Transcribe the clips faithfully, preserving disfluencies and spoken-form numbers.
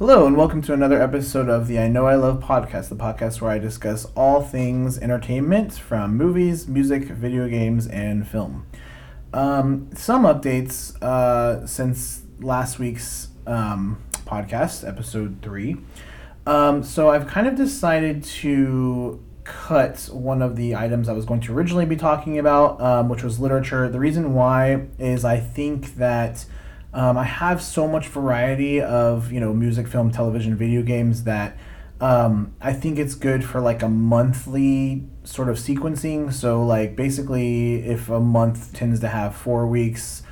Hello and welcome to another episode of the I Know I Love podcast, the podcast where I discuss all things entertainment from movies, music, video games, and film. Um, some updates uh, since last week's um, podcast, episode three. Um, so I've kind of decided to cut one of the items I was going to originally be talking about, um, which was literature. The reason why is I think that Um, I have so much variety of, you know, music, film, television, video games that um, I think it's good for like a monthly sort of sequencing. So like basically if a month tends to have four weeks,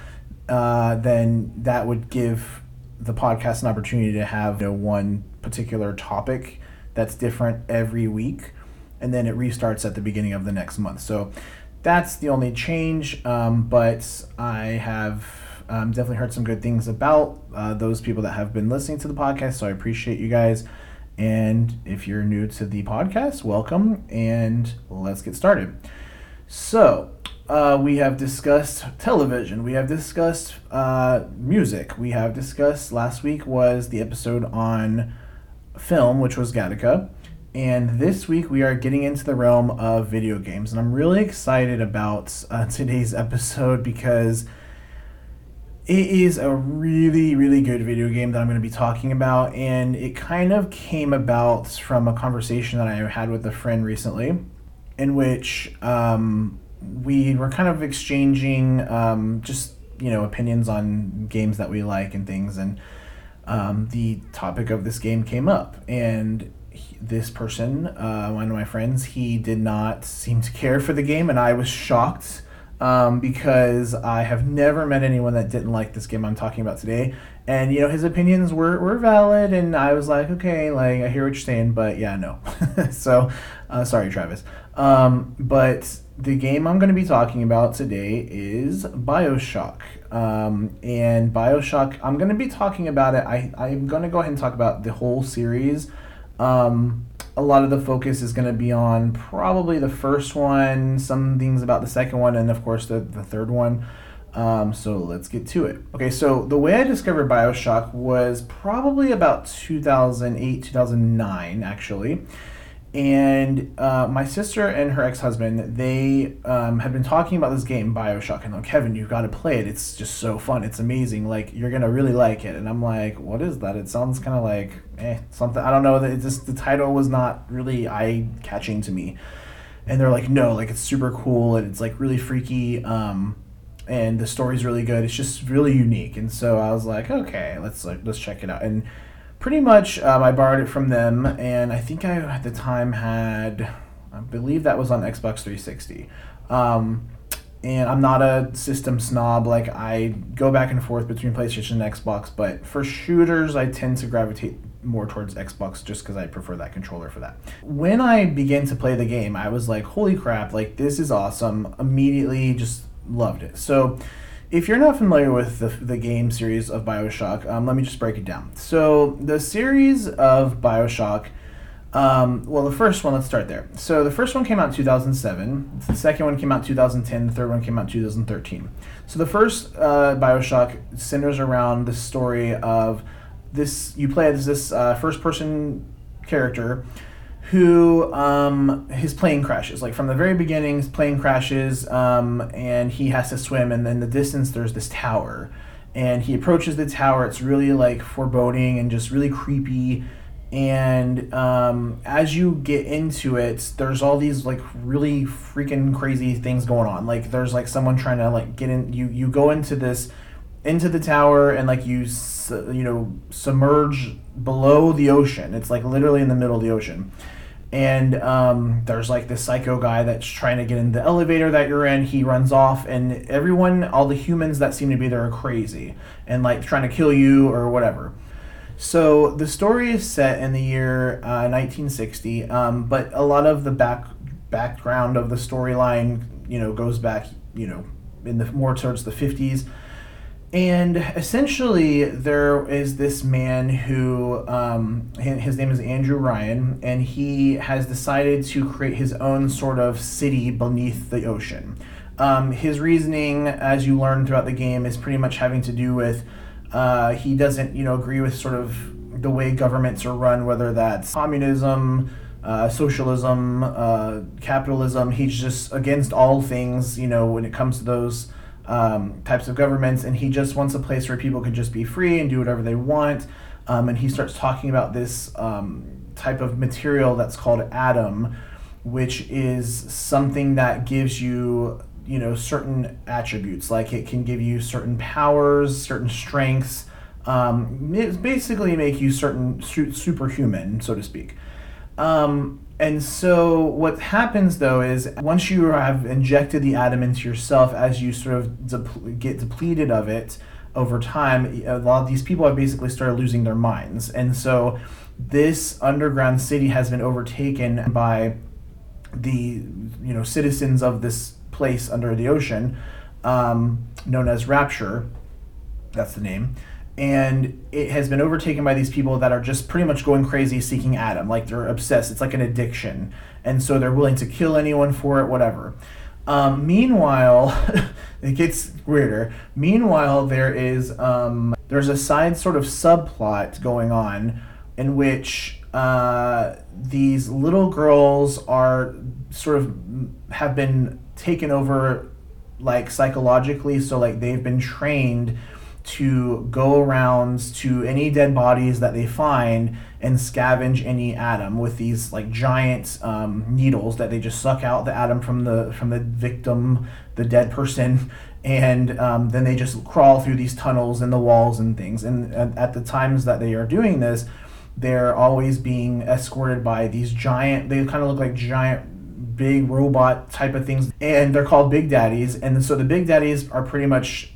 uh, then that would give the podcast an opportunity to have, you know, one particular topic that's different every week. And then it restarts at the beginning of the next month. So that's the only change, um, but I have Um, definitely heard some good things about uh, those people that have been listening to the podcast, so I appreciate you guys. And if you're new to the podcast, welcome, and let's get started. So uh, we have discussed television, we have discussed uh, music, we have discussed, last week was the episode on film, which was Gattaca, and this week we are getting into the realm of video games. And I'm really excited about uh, today's episode because it is a really, really good video game that I'm going to be talking about, and it kind of came about from a conversation that I had with a friend recently, in which um, we were kind of exchanging um, just, you know, opinions on games that we like and things, and um, the topic of this game came up, and he, this person, uh, one of my friends, he did not seem to care for the game, and I was shocked. Um, because I have never met anyone that didn't like this game I'm talking about today. And, you know, his opinions were, were valid, and I was like, okay, like, I hear what you're saying, but yeah, no. so, uh, sorry, Travis. Um, but the game I'm going to be talking about today is BioShock. Um, and BioShock, I'm going to be talking about it. I, I'm going to go ahead and talk about the whole series. Um... A lot of the focus is going to be on probably the first one, some things about the second one, and of course the, the third one. Um, so let's get to it. Okay, so the way I discovered BioShock was probably about two thousand eight, two thousand nine, actually. And uh, my sister and her ex-husband, they um, had been talking about this game, BioShock, and they're like, Kevin, you've got to play it. It's just so fun. It's amazing. Like, you're going to really like it. And I'm like, what is that? It sounds kind of like, eh, something. I don't know. It just, the title was not really eye-catching to me. And they're like, no, like, it's super cool, and it's, like, really freaky, um, and the story's really good. It's just really unique. And so I was like, okay, let's, like, let's check it out. And pretty much, um, I borrowed it from them, and I think I, at the time, had, I believe that was on Xbox three sixty. Um, and I'm not a system snob. Like, I go back and forth between PlayStation and Xbox, but for shooters, I tend to gravitate more towards Xbox just because I prefer that controller for that. When I began to play the game, I was like, holy crap, like, this is awesome. Immediately just loved it. So if you're not familiar with the, the game series of BioShock, um, let me just break it down. So the series of BioShock, um, well, the first one, let's start there. So the first one came out in two thousand seven, the second one came out in two thousand ten, the third one came out in two thousand thirteen. So the first uh, BioShock centers around the story of this, you play as this uh, first-person character who, um, his plane crashes. Like, from the very beginning, his plane crashes, um, and he has to swim, and then the distance, there's this tower. And he approaches the tower, it's really, like, foreboding and just really creepy. And um, as you get into it, there's all these, like, really freaking crazy things going on. Like, there's, like, someone trying to, like, get in, you, you go into this, into the tower, and, like, you, you know, submerge below the ocean. It's, like, literally in the middle of the ocean. And um, there's like this psycho guy that's trying to get in the elevator that you're in. He runs off, and everyone, all the humans that seem to be there are crazy and like trying to kill you or whatever. So the story is set in the year uh, nineteen sixty, um, but a lot of the back background of the storyline, you know, goes back, you know, in the more towards the fifties. And essentially, there is this man who, um, his name is Andrew Ryan, and he has decided to create his own sort of city beneath the ocean. Um, his reasoning, as you learn throughout the game, is pretty much having to do with, uh, he doesn't, you know, agree with sort of the way governments are run, whether that's communism, uh, socialism, uh, capitalism. He's just against all things, you know, when it comes to those um, types of governments. And he just wants a place where people can just be free and do whatever they want. Um, and he starts talking about this um, type of material that's called Adam, which is something that gives you, you know, certain attributes. Like it can give you certain powers, certain strengths, um, basically make you certain su- superhuman, so to speak. Um, and so what happens though is once you have injected the Adam into yourself, as you sort of de- get depleted of it over time, a lot of these people have basically started losing their minds. And so this underground city has been overtaken by the, you know, citizens of this place under the ocean, um, known as Rapture. That's the name. And it has been overtaken by these people that are just pretty much going crazy seeking Adam. Like, they're obsessed. It's like an addiction. And so they're willing to kill anyone for it, whatever. Um, meanwhile, it gets weirder. Meanwhile, there is um, there's a side sort of subplot going on in which uh, these little girls are sort of have been taken over, like, psychologically. So, like, they've been trained to go around to any dead bodies that they find and scavenge any Adam with these, like, giant um, needles that they just suck out the Adam from the from the victim, the dead person, and um, then they just crawl through these tunnels and the walls and things. And at, at the times that they are doing this, they're always being escorted by these giant, they kind of look like giant big robot type of things, and they're called Big Daddies. And so the Big Daddies are pretty much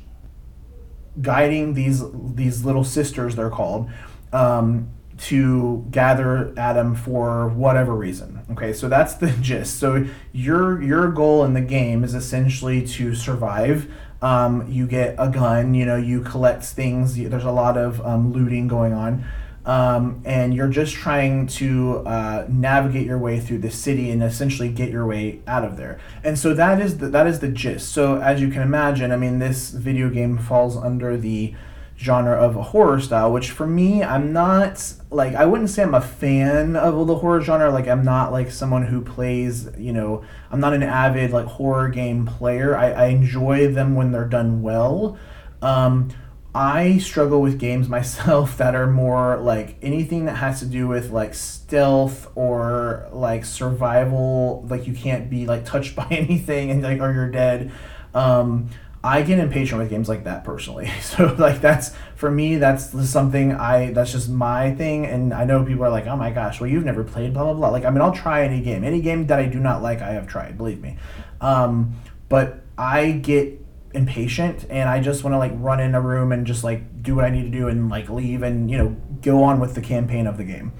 guiding these these little sisters, they're called, um, to gather Adam for whatever reason. Okay, so that's the gist. So your your goal in the game is essentially to survive. Um, you get a gun, you know, you collect things. There's a lot of um, looting going on. Um, and you're just trying to uh, navigate your way through the city and essentially get your way out of there. And so that is the, that is the gist. So as you can imagine, I mean, this video game falls under the genre of a horror style, which for me, I'm not, like, I wouldn't say I'm a fan of the horror genre. Like, I'm not, like, someone who plays, you know, I'm not an avid, like, horror game player. I, I enjoy them when they're done well. Um... I struggle with games myself that are more like anything that has to do with like stealth or like survival, like you can't be like touched by anything and like or you're dead. Um, I get impatient with games like that personally. So like that's, for me, that's something I, that's just my thing. And I know people are like, oh my gosh, well you've never played blah, blah, blah. Like, I mean, I'll try any game. Any game that I do not like, I have tried, believe me. Um, but I get impatient and I just want to like run in a room and just like do what I need to do and like leave and, you know, go on with the campaign of the game.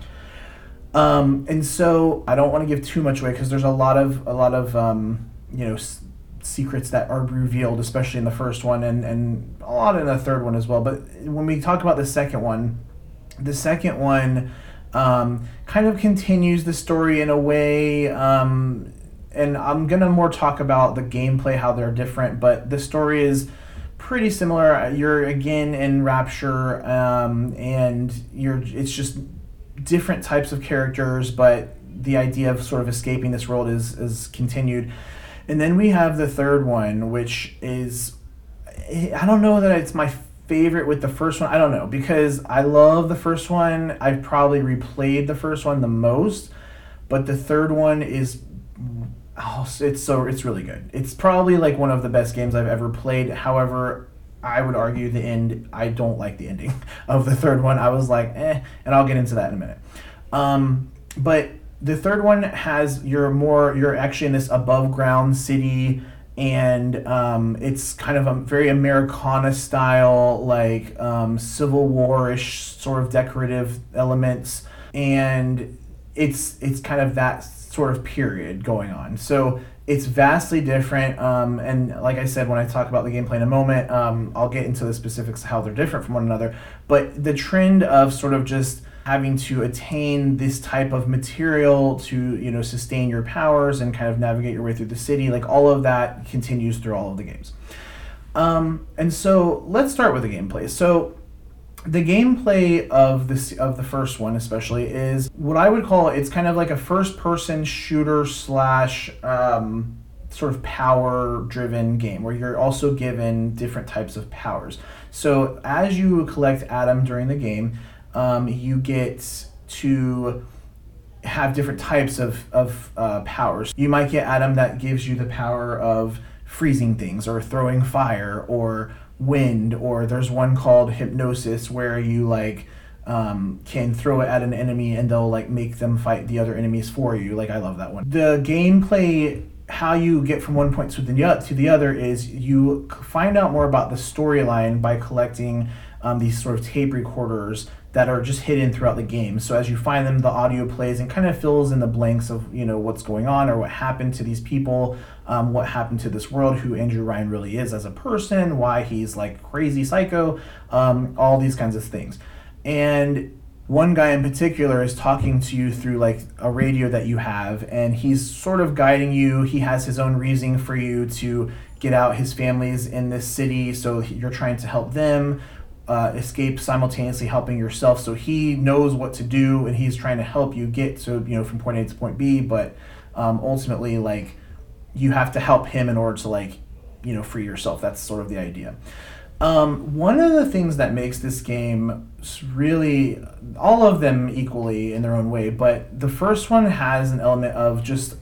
Um, and so I don't want to give too much away because there's a lot of, a lot of, um, you know, s- secrets that are revealed, especially in the first one and, and a lot in the third one as well. But when we talk about the second one, the second one, um, kind of continues the story in a way, um, and I'm going to more talk about the gameplay, how they're different, but the story is pretty similar. You're, again, in Rapture, um, and you're it's just different types of characters, but the idea of sort of escaping this world is, is continued. And then we have the third one, which is... I don't know that it's my favorite with the first one. I don't know, because I love the first one. I've probably replayed the first one the most, but the third one is... Oh, it's so it's really good. It's probably like one of the best games I've ever played. However, I would argue the end. I don't like the ending of the third one. I was like, eh, and I'll get into that in a minute. Um, but the third one has you're more you're actually in this above ground city, and um, it's kind of a very Americana style, like um, Civil War-ish sort of decorative elements, and it's it's kind of that sort of period going on. So it's vastly different. Um, and like I said, when I talk about the gameplay in a moment, um, I'll get into the specifics of how they're different from one another. But the trend of sort of just having to attain this type of material to, you know, sustain your powers and kind of navigate your way through the city, like all of that continues through all of the games. Um, and so let's start with the gameplay. So The gameplay of this of the first one especially is what I would call, it's kind of like a first-person shooter slash um, sort of power-driven game where you're also given different types of powers. So as you collect Adam during the game, um, you get to have different types of, of uh, powers. You might get Adam that gives you the power of freezing things or throwing fire or wind, or there's one called hypnosis where you like um can throw it at an enemy and they'll like make them fight the other enemies for you. Like, I love that one. The gameplay, how you get from one point to the to the other, is you find out more about the storyline by collecting um, these sort of tape recorders that are just hidden throughout the game. So as you find them, the audio plays and kind of fills in the blanks of, you know, what's going on or what happened to these people, um, what happened to this world, who Andrew Ryan really is as a person, why he's like crazy psycho, um, all these kinds of things. And one guy in particular is talking to you through like a radio that you have, and he's sort of guiding you. He has his own reasoning for you to get out. His family's in this city, so you're trying to help them Uh, escape, simultaneously helping yourself. So he knows what to do and he's trying to help you get to, you know, from point A to point B, but um, ultimately like you have to help him in order to like, you know, free yourself. That's sort of the idea. Um, one of the things that makes this game really, all of them equally in their own way, but the first one has an element of just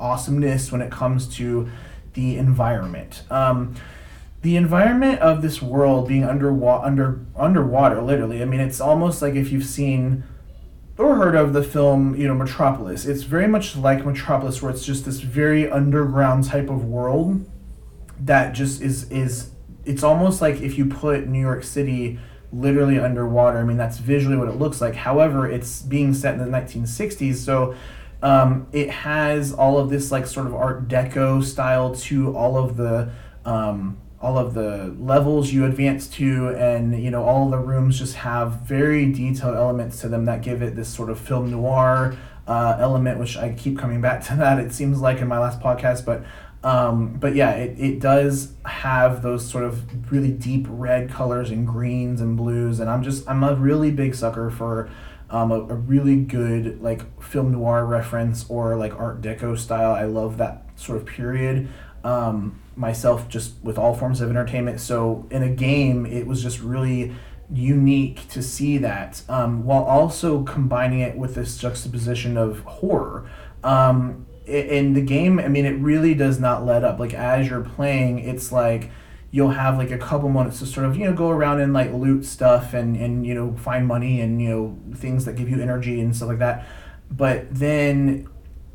awesomeness when it comes to the environment. Um, The environment of this world being underwa- under underwater, literally. I mean, it's almost like if you've seen or heard of the film, you know, Metropolis. It's very much like Metropolis, where it's just this very underground type of world that just is is. It's almost like if you put New York City literally underwater. I mean, that's visually what it looks like. However, it's being set in the nineteen sixties, so. Um, it has all of this like sort of Art Deco style to all of the. Um, all of the levels you advance to, and you know, all the rooms just have very detailed elements to them that give it this sort of film noir uh, element, which I keep coming back to that, it seems like, in my last podcast, but um, but yeah, it, it does have those sort of really deep red colors and greens and blues, and I'm just, I'm a really big sucker for um, a, a really good like film noir reference or like Art Deco style. I love that sort of period. Um, myself, just with all forms of entertainment. So in a game, it was just really unique to see that, um, while also combining it with this juxtaposition of horror. Um, in the game, I mean, it really does not let up. Like, as you're playing, it's like you'll have like a couple moments to sort of, you know, go around and like loot stuff and, and, you know, find money and, you know, things that give you energy and stuff like that. But then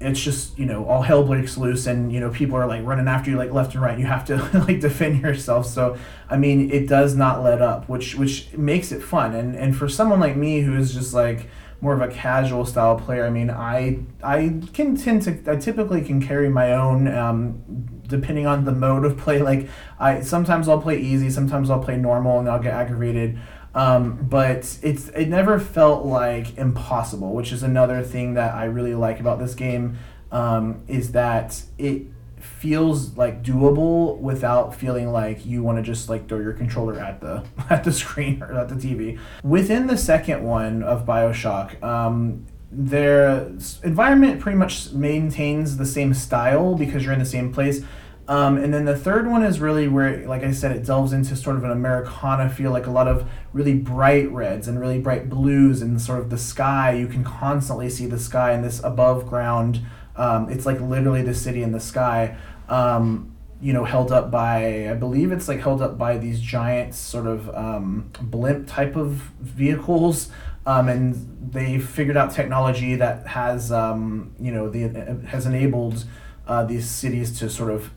it's just, you know, all hell breaks loose and, you know, people are like running after you like left and right. You have to like defend yourself. So, I mean, it does not let up, which which makes it fun. And and for someone like me who is just like more of a casual style player, I mean, I I can tend to, I typically can carry my own um, depending on the mode of play. Like, I sometimes I'll play easy, sometimes I'll play normal and I'll get aggravated. Um, but it's it never felt like impossible, which is another thing that I really like about this game, um, is that it feels like doable without feeling like you want to just like throw your controller at the at the screen or at the T V. Within the second one of BioShock, um, their environment pretty much maintains the same style because you're in the same place. Um, and then the third one is really where, like I said, it delves into sort of an Americana feel, like a lot of really bright reds and really bright blues and sort of the sky. You can constantly see the sky and this above ground. Um, it's like literally the city in the sky, um, you know, held up by, I believe it's like held up by these giant sort of um, blimp type of vehicles. Um, and they figured out technology that has, um, you know, the has enabled uh, these cities to sort of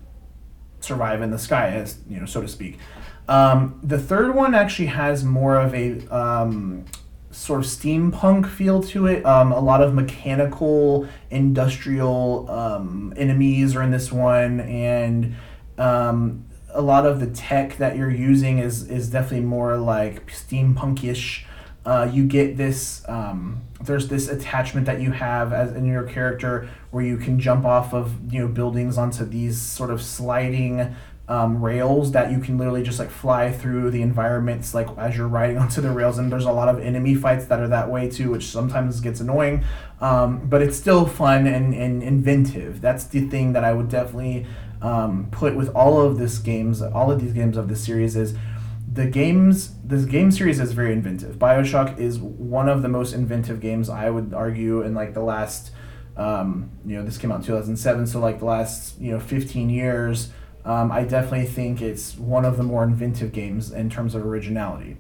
survive in the sky, as you know, so to speak. Um, the third one actually has more of a um, sort of steampunk feel to it. Um, a lot of mechanical, industrial um, enemies are in this one, and um, a lot of the tech that you're using is is definitely more like steampunkish. Uh, you get this. Um, there's this attachment that you have as in your character where you can jump off of, you know, buildings onto these sort of sliding um, rails that you can literally just like fly through the environments like as you're riding onto the rails, and there's a lot of enemy fights that are that way too, which sometimes gets annoying, um, but it's still fun and, and inventive. That's the thing that I would definitely um, put with all of this games, all of these games of this series is the games, this game series is very inventive. BioShock is one of the most inventive games, I would argue, in like the last, um, you know, this came out in two thousand seven, so like the last, you know, fifteen years, um, I definitely think it's one of the more inventive games in terms of originality.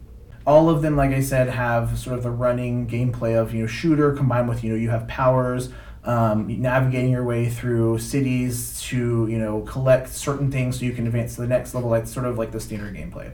All of them, like I said, have sort of the running gameplay of, you know, shooter combined with, you know, you have powers, um, navigating your way through cities to, you know, collect certain things so you can advance to the next level. That's sort of like the standard gameplay.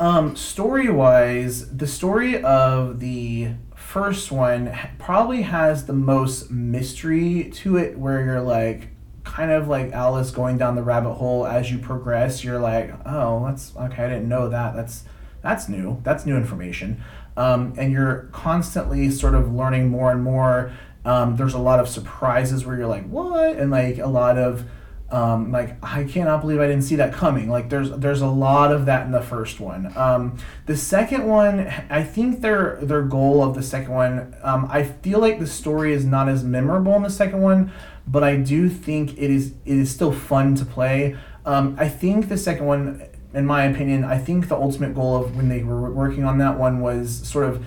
Um, story-wise, the story of the first one probably has the most mystery to it, where you're like, kind of like Alice going down the rabbit hole as you progress. You're like, oh, that's okay. I didn't know that. That's that's new. That's new information. Um, and you're constantly sort of learning more and more. Um, there's a lot of surprises where you're like, what? And like a lot of Um, like, I cannot believe I didn't see that coming. Like, there's there's a lot of that in the first one. Um, the second one, I think their their goal of the second one, um, I feel like the story is not as memorable in the second one, but I do think it is it is still fun to play. Um, I think the second one, in my opinion, I think the ultimate goal of when they were working on that one was sort of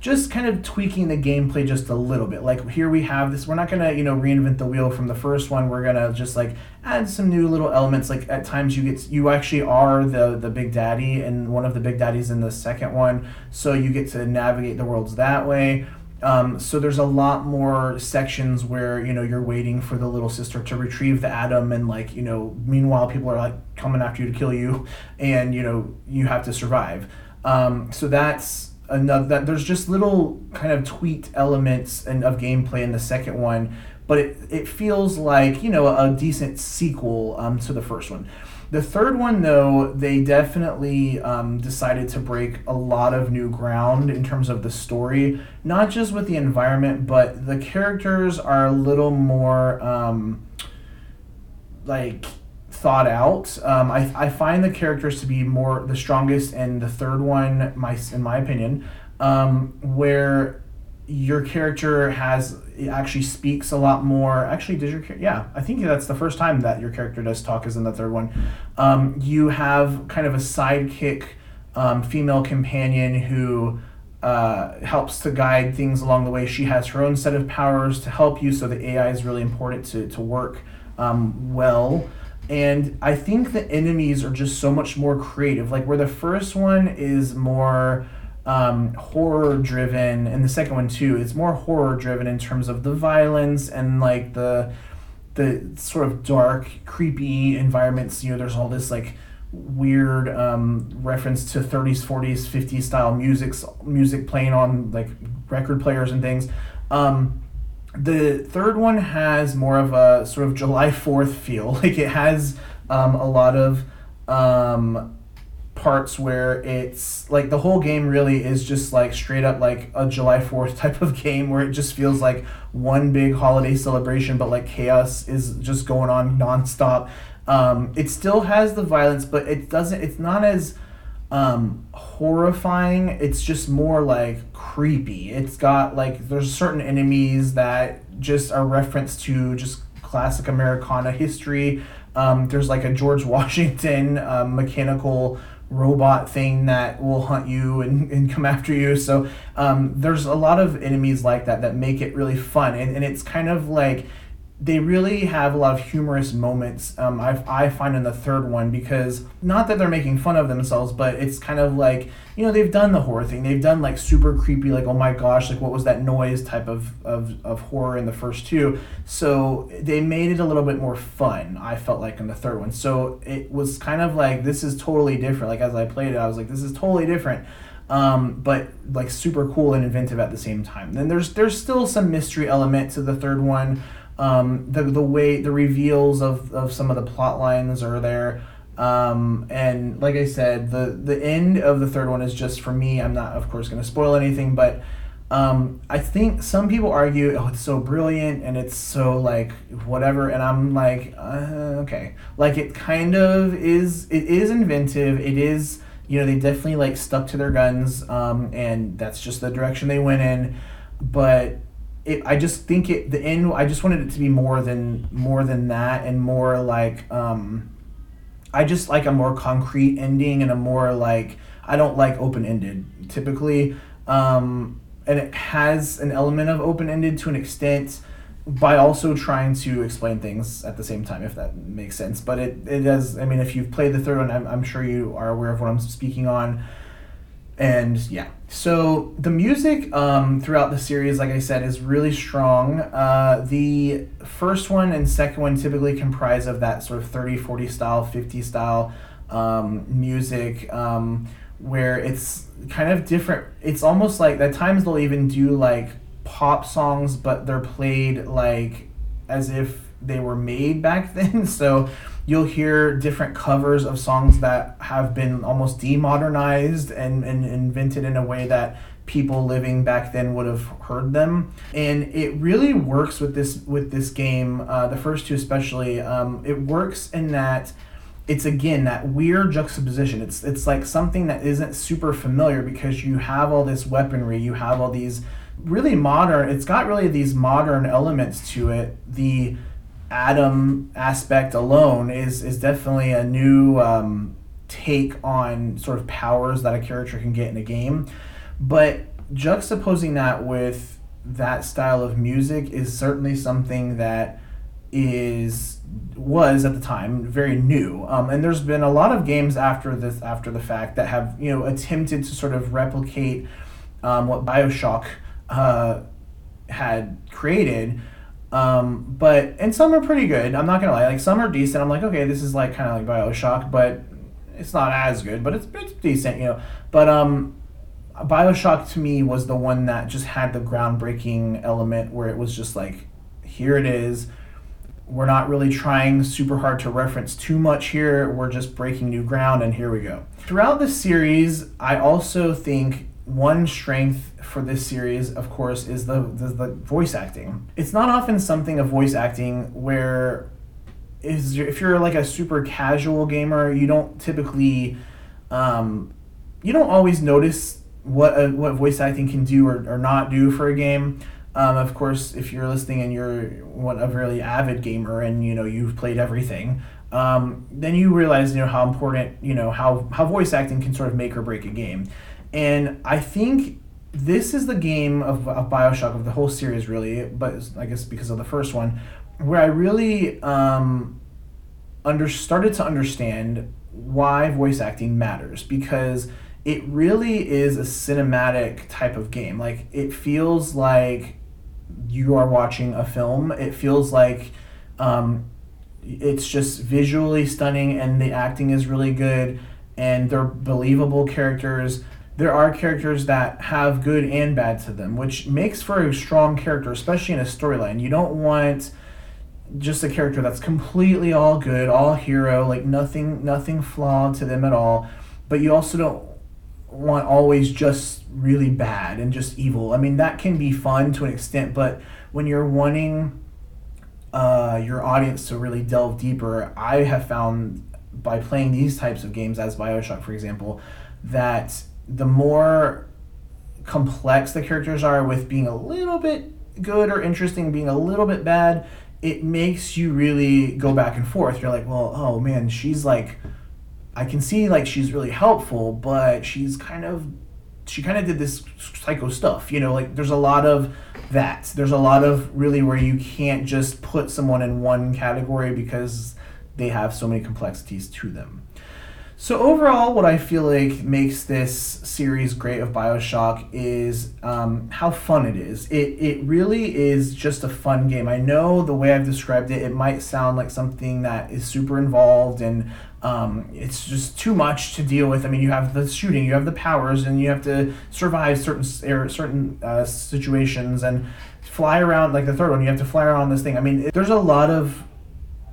just kind of tweaking the gameplay just a little bit. Like, here we have this. We're not going to, you know, reinvent the wheel from the first one. We're going to just, like, add some new little elements. Like, at times you get, you actually are the, the Big Daddy, and one of the Big Daddies in the second one. So you get to navigate the worlds that way. Um, so there's a lot more sections where, you know, you're waiting for the little sister to retrieve the Adam, and like, you know, meanwhile people are like coming after you to kill you, and, you know, you have to survive. Um, so that's, Another, that there's just little kind of tweaked elements and of gameplay in the second one, but it, it feels like, you know, a decent sequel um, to the first one. The third one, though, they definitely um, decided to break a lot of new ground in terms of the story, not just with the environment, but the characters are a little more um, like thought out. Um, I, I find the characters to be more the strongest in the third one, my in my opinion, um, where your character has it actually speaks a lot more. Actually, does your yeah? I think that's the first time that your character does talk is in the third one. Um, you have kind of a sidekick um, female companion who uh, helps to guide things along the way. She has her own set of powers to help you, so the A I is really important to to work um, well. And I think the enemies are just so much more creative. Like, where the first one is more um, horror-driven, and the second one, too, it's more horror-driven in terms of the violence and, like, the the sort of dark, creepy environments. You know, there's all this, like, weird um, reference to thirties, forties, fifties style music's, music playing on, like, record players and things. Um... The third one has more of a sort of July fourth feel. Like, it has um, a lot of um, parts where it's like the whole game really is just like straight up like a July fourth type of game, where it just feels like one big holiday celebration, but like chaos is just going on nonstop. Um, it still has the violence, but it doesn't. It's not as um horrifying. It's just more like creepy. It's got like there's certain enemies that just are referenced to just classic Americana history. Um there's like a George Washington um, mechanical robot thing that will hunt you and, and come after you. So um there's a lot of enemies like that that make it really fun, and, and it's kind of like they really have a lot of humorous moments, um, I, I find, in the third one, because not that they're making fun of themselves, but it's kind of like, you know, they've done the horror thing. They've done, like, super creepy, like, oh my gosh, like, what was that noise type of, of, of horror in the first two. So they made it a little bit more fun, I felt like, in the third one. So it was kind of like, this is totally different. Like, as I played it, I was like, this is totally different. Um, but like super cool and inventive at the same time. Then there's, there's still some mystery element to the third one. Um, the the way the reveals of, of some of the plot lines are there, um, and like I said, the the end of the third one is just, for me, I'm not of course going to spoil anything, but Um, I think some people argue, oh, it's so brilliant and it's so like whatever, and I'm like, uh, okay, like it kind of is. It is inventive. It is, you know, they definitely like stuck to their guns, um, and that's just the direction they went in. But it, I just think it the end. I just wanted it to be more than more than that, and more like um, I just like a more concrete ending and a more like I don't like open ended typically. Um, And it has an element of open-ended to an extent by also trying to explain things at the same time, if that makes sense. But it, it does, I mean, if you've played the third one, I'm, I'm sure you are aware of what I'm speaking on. And yeah, so the music um, throughout the series, like I said, is really strong. Uh, the first one and second one typically comprise of that sort of thirty forty style, fifty style um, music, um, where it's kind of different. It's almost like at times they'll even do like pop songs, but they're played like as if they were made back then. So you'll hear different covers of songs that have been almost demodernized and, and invented in a way that people living back then would have heard them. And it really works with this with this game, uh, the first two especially. Um, it works in that it's again that weird juxtaposition. It's it's like something that isn't super familiar because you have all this weaponry, you have all these really modern. It's got really these modern elements to it. The Adam aspect alone is is definitely a new um, take on sort of powers that a character can get in a game, but juxtaposing that with that style of music is certainly something that is was at the time very new, um, and there's been a lot of games after this after the fact that have, you know, attempted to sort of replicate um, what BioShock uh, had created, um, but and some are pretty good. I'm not gonna lie, like some are decent. I'm like, okay, this is like kind of like BioShock, but it's not as good, but it's it's decent, you know. But um, BioShock to me was the one that just had the groundbreaking element where it was just like, here it is. We're not really trying super hard to reference too much here. We're just breaking new ground, and here we go. Throughout the series, I also think one strength for this series, of course, is the, the, the voice acting. It's not often something of voice acting where is if you're like a super casual gamer, you don't typically, um, you don't always notice what a, what voice acting can do or, or not do for a game. Um, of course, if you're listening and you're one a really avid gamer and, you know, you've played everything, um, then you realize, you know, how important, you know, how, how voice acting can sort of make or break a game. And I think this is the game of, of BioShock, of the whole series, really, but I guess because of the first one, where I really um, under started to understand why voice acting matters, because it really is a cinematic type of game. Like, it feels like you are watching a film. It feels like um, it's just visually stunning, and the acting is really good, and they're believable characters. There are characters that have good and bad to them, which makes for a strong character, especially in a storyline. You don't want just a character that's completely all good, all hero, like nothing, nothing flawed to them at all. But you also don't want always just really bad and just evil. I mean, that can be fun to an extent, but when you're wanting uh, your audience to really delve deeper, I have found by playing these types of games, as BioShock, for example, that the more complex the characters are, with being a little bit good or interesting, being a little bit bad, it makes you really go back and forth. You're like, well, oh man, she's like, I can see like she's really helpful, but she's kind of, she kind of did this psycho stuff, you know, like there's a lot of that. There's a lot of really where you can't just put someone in one category because they have so many complexities to them. So overall, what I feel like makes this series great of BioShock is um, how fun it is. It it really is just a fun game. I know the way I've described it, it might sound like something that is super involved and um, it's just too much to deal with. I mean, you have the shooting, you have the powers, and you have to survive certain certain uh, situations and fly around. Like the third one, you have to fly around this thing. I mean, it, there's a lot of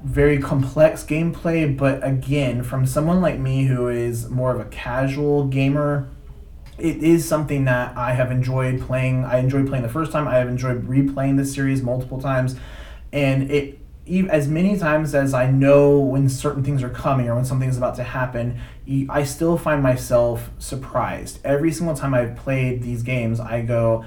very complex gameplay, but again, from someone like me who is more of a casual gamer, it is something that I have enjoyed playing. I enjoyed playing the first time. I have enjoyed replaying this series multiple times. And it, as many times as I know when certain things are coming or when something is about to happen, I still find myself surprised. Every single time I've played these games, I go,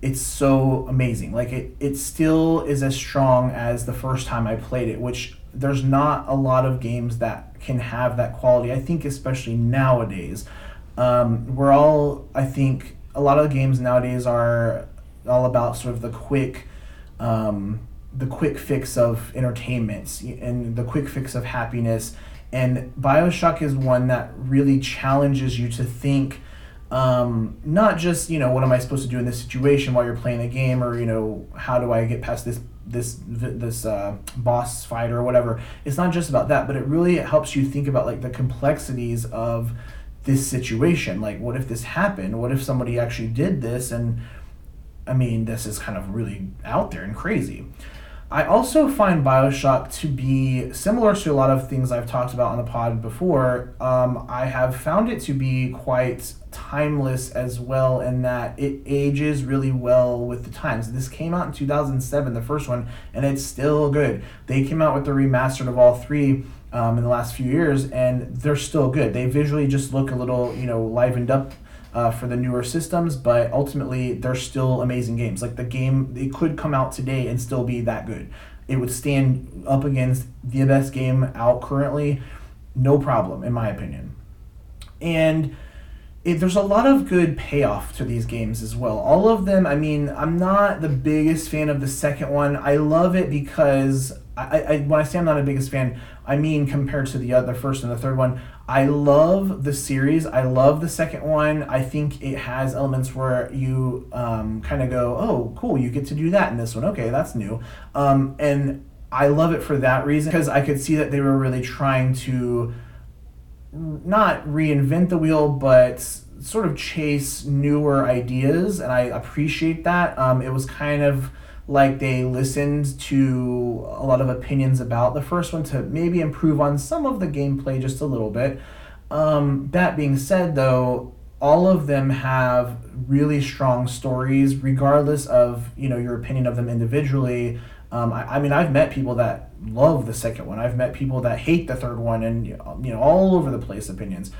it's so amazing. Like, it, it still is as strong as the first time I played it, which there's not a lot of games that can have that quality, I think, especially nowadays. Um, we're all, I think, a lot of games nowadays are all about sort of the quick... Um, the quick fix of entertainment and the quick fix of happiness. And BioShock is one that really challenges you to think, um, not just, you know, what am I supposed to do in this situation while you're playing the game, or, you know, how do I get past this this this uh, boss fight or whatever. It's not just about that, but it really helps you think about, like, the complexities of this situation. Like, what if this happened? What if somebody actually did this? And, I mean, this is kind of really out there and crazy. I also find BioShock to be similar to a lot of things I've talked about on the pod before. Um, I have found it to be quite timeless as well, in that it ages really well with the times. This came out in two thousand seven, the first one, and it's still good. They came out with the remastered of all three um, in the last few years, and they're still good. They visually just look a little, you know, livened up Uh, for the newer systems, but ultimately they're still amazing games. Like, the game, it could come out today and still be that good. It would stand up against the best game out currently, no problem, in my opinion. And it, there's a lot of good payoff to these games as well. All of them, I mean, I'm not the biggest fan of the second one. I love it because I, I when I say I'm not the biggest fan, I mean compared to the other first and the third one. I love the series. I love the second one. I think it has elements where you um, kind of go, oh, cool, you get to do that in this one. Okay, that's new. Um, and I love it for that reason, because I could see that they were really trying to not reinvent the wheel, but sort of chase newer ideas, and I appreciate that. Um, it was kind of like they listened to a lot of opinions about the first one to maybe improve on some of the gameplay just a little bit. Um, that being said, though, all of them have really strong stories, regardless of, you know, your opinion of them individually. Um, I, I mean, I've met people that love the second one. I've met people that hate the third one, and, you know, all over the place opinions.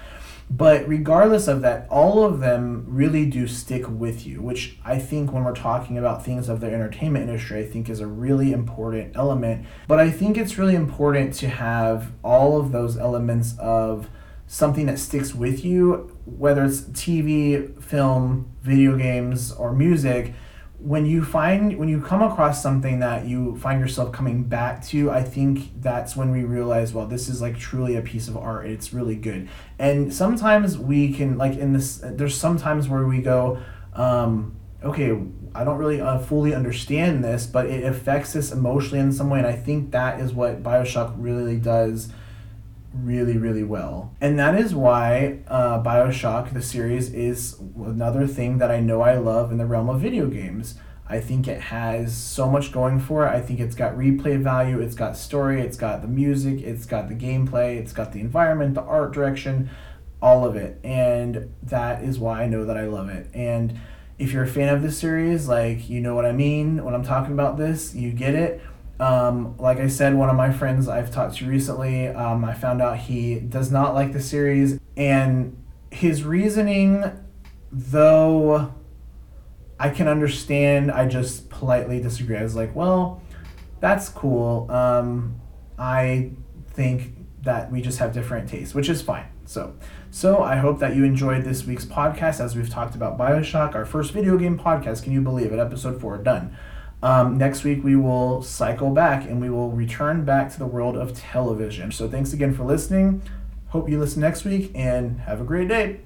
But regardless of that, all of them really do stick with you, which I think when we're talking about things of the entertainment industry, I think is a really important element. But I think it's really important to have all of those elements of something that sticks with you, whether it's T V, film, video games, or music. When you find, when you come across something that you find yourself coming back to, I think that's when we realize, well, this is, like, truly a piece of art. It's really good. And sometimes we can, like, in this, there's sometimes where we go, um, okay, I don't really uh, fully understand this, but it affects us emotionally in some way. And I think that is what BioShock really does really, really well. And that is why uh, BioShock, the series, is another thing that I know I love in the realm of video games. I think it has so much going for it. I think it's got replay value, it's got story, it's got the music, it's got the gameplay, it's got the environment, the art direction, all of it. And that is why I know that I love it. And if you're a fan of this series, like, you know what I mean when I'm talking about this, you get it. Um, like I said, one of my friends I've talked to recently, um, I found out he does not like the series, and his reasoning, though I can understand, I just politely disagree. I was like, well, that's cool. Um, I think that we just have different tastes, which is fine. So, so I hope that you enjoyed this week's podcast, as we've talked about BioShock, our first video game podcast. Can you believe it? Episode four, done. Um, next week we will cycle back and we will return back to the world of television. So thanks again for listening. Hope you listen next week, and have a great day.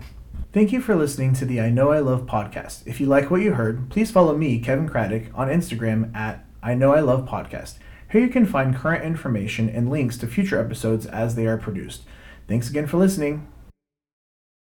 Thank you for listening to the I Know I Love podcast. If you like what you heard, please follow me, Kevin Craddock, on Instagram at I Know I Love podcast. Here you can find current information and links to future episodes as they are produced. Thanks again for listening.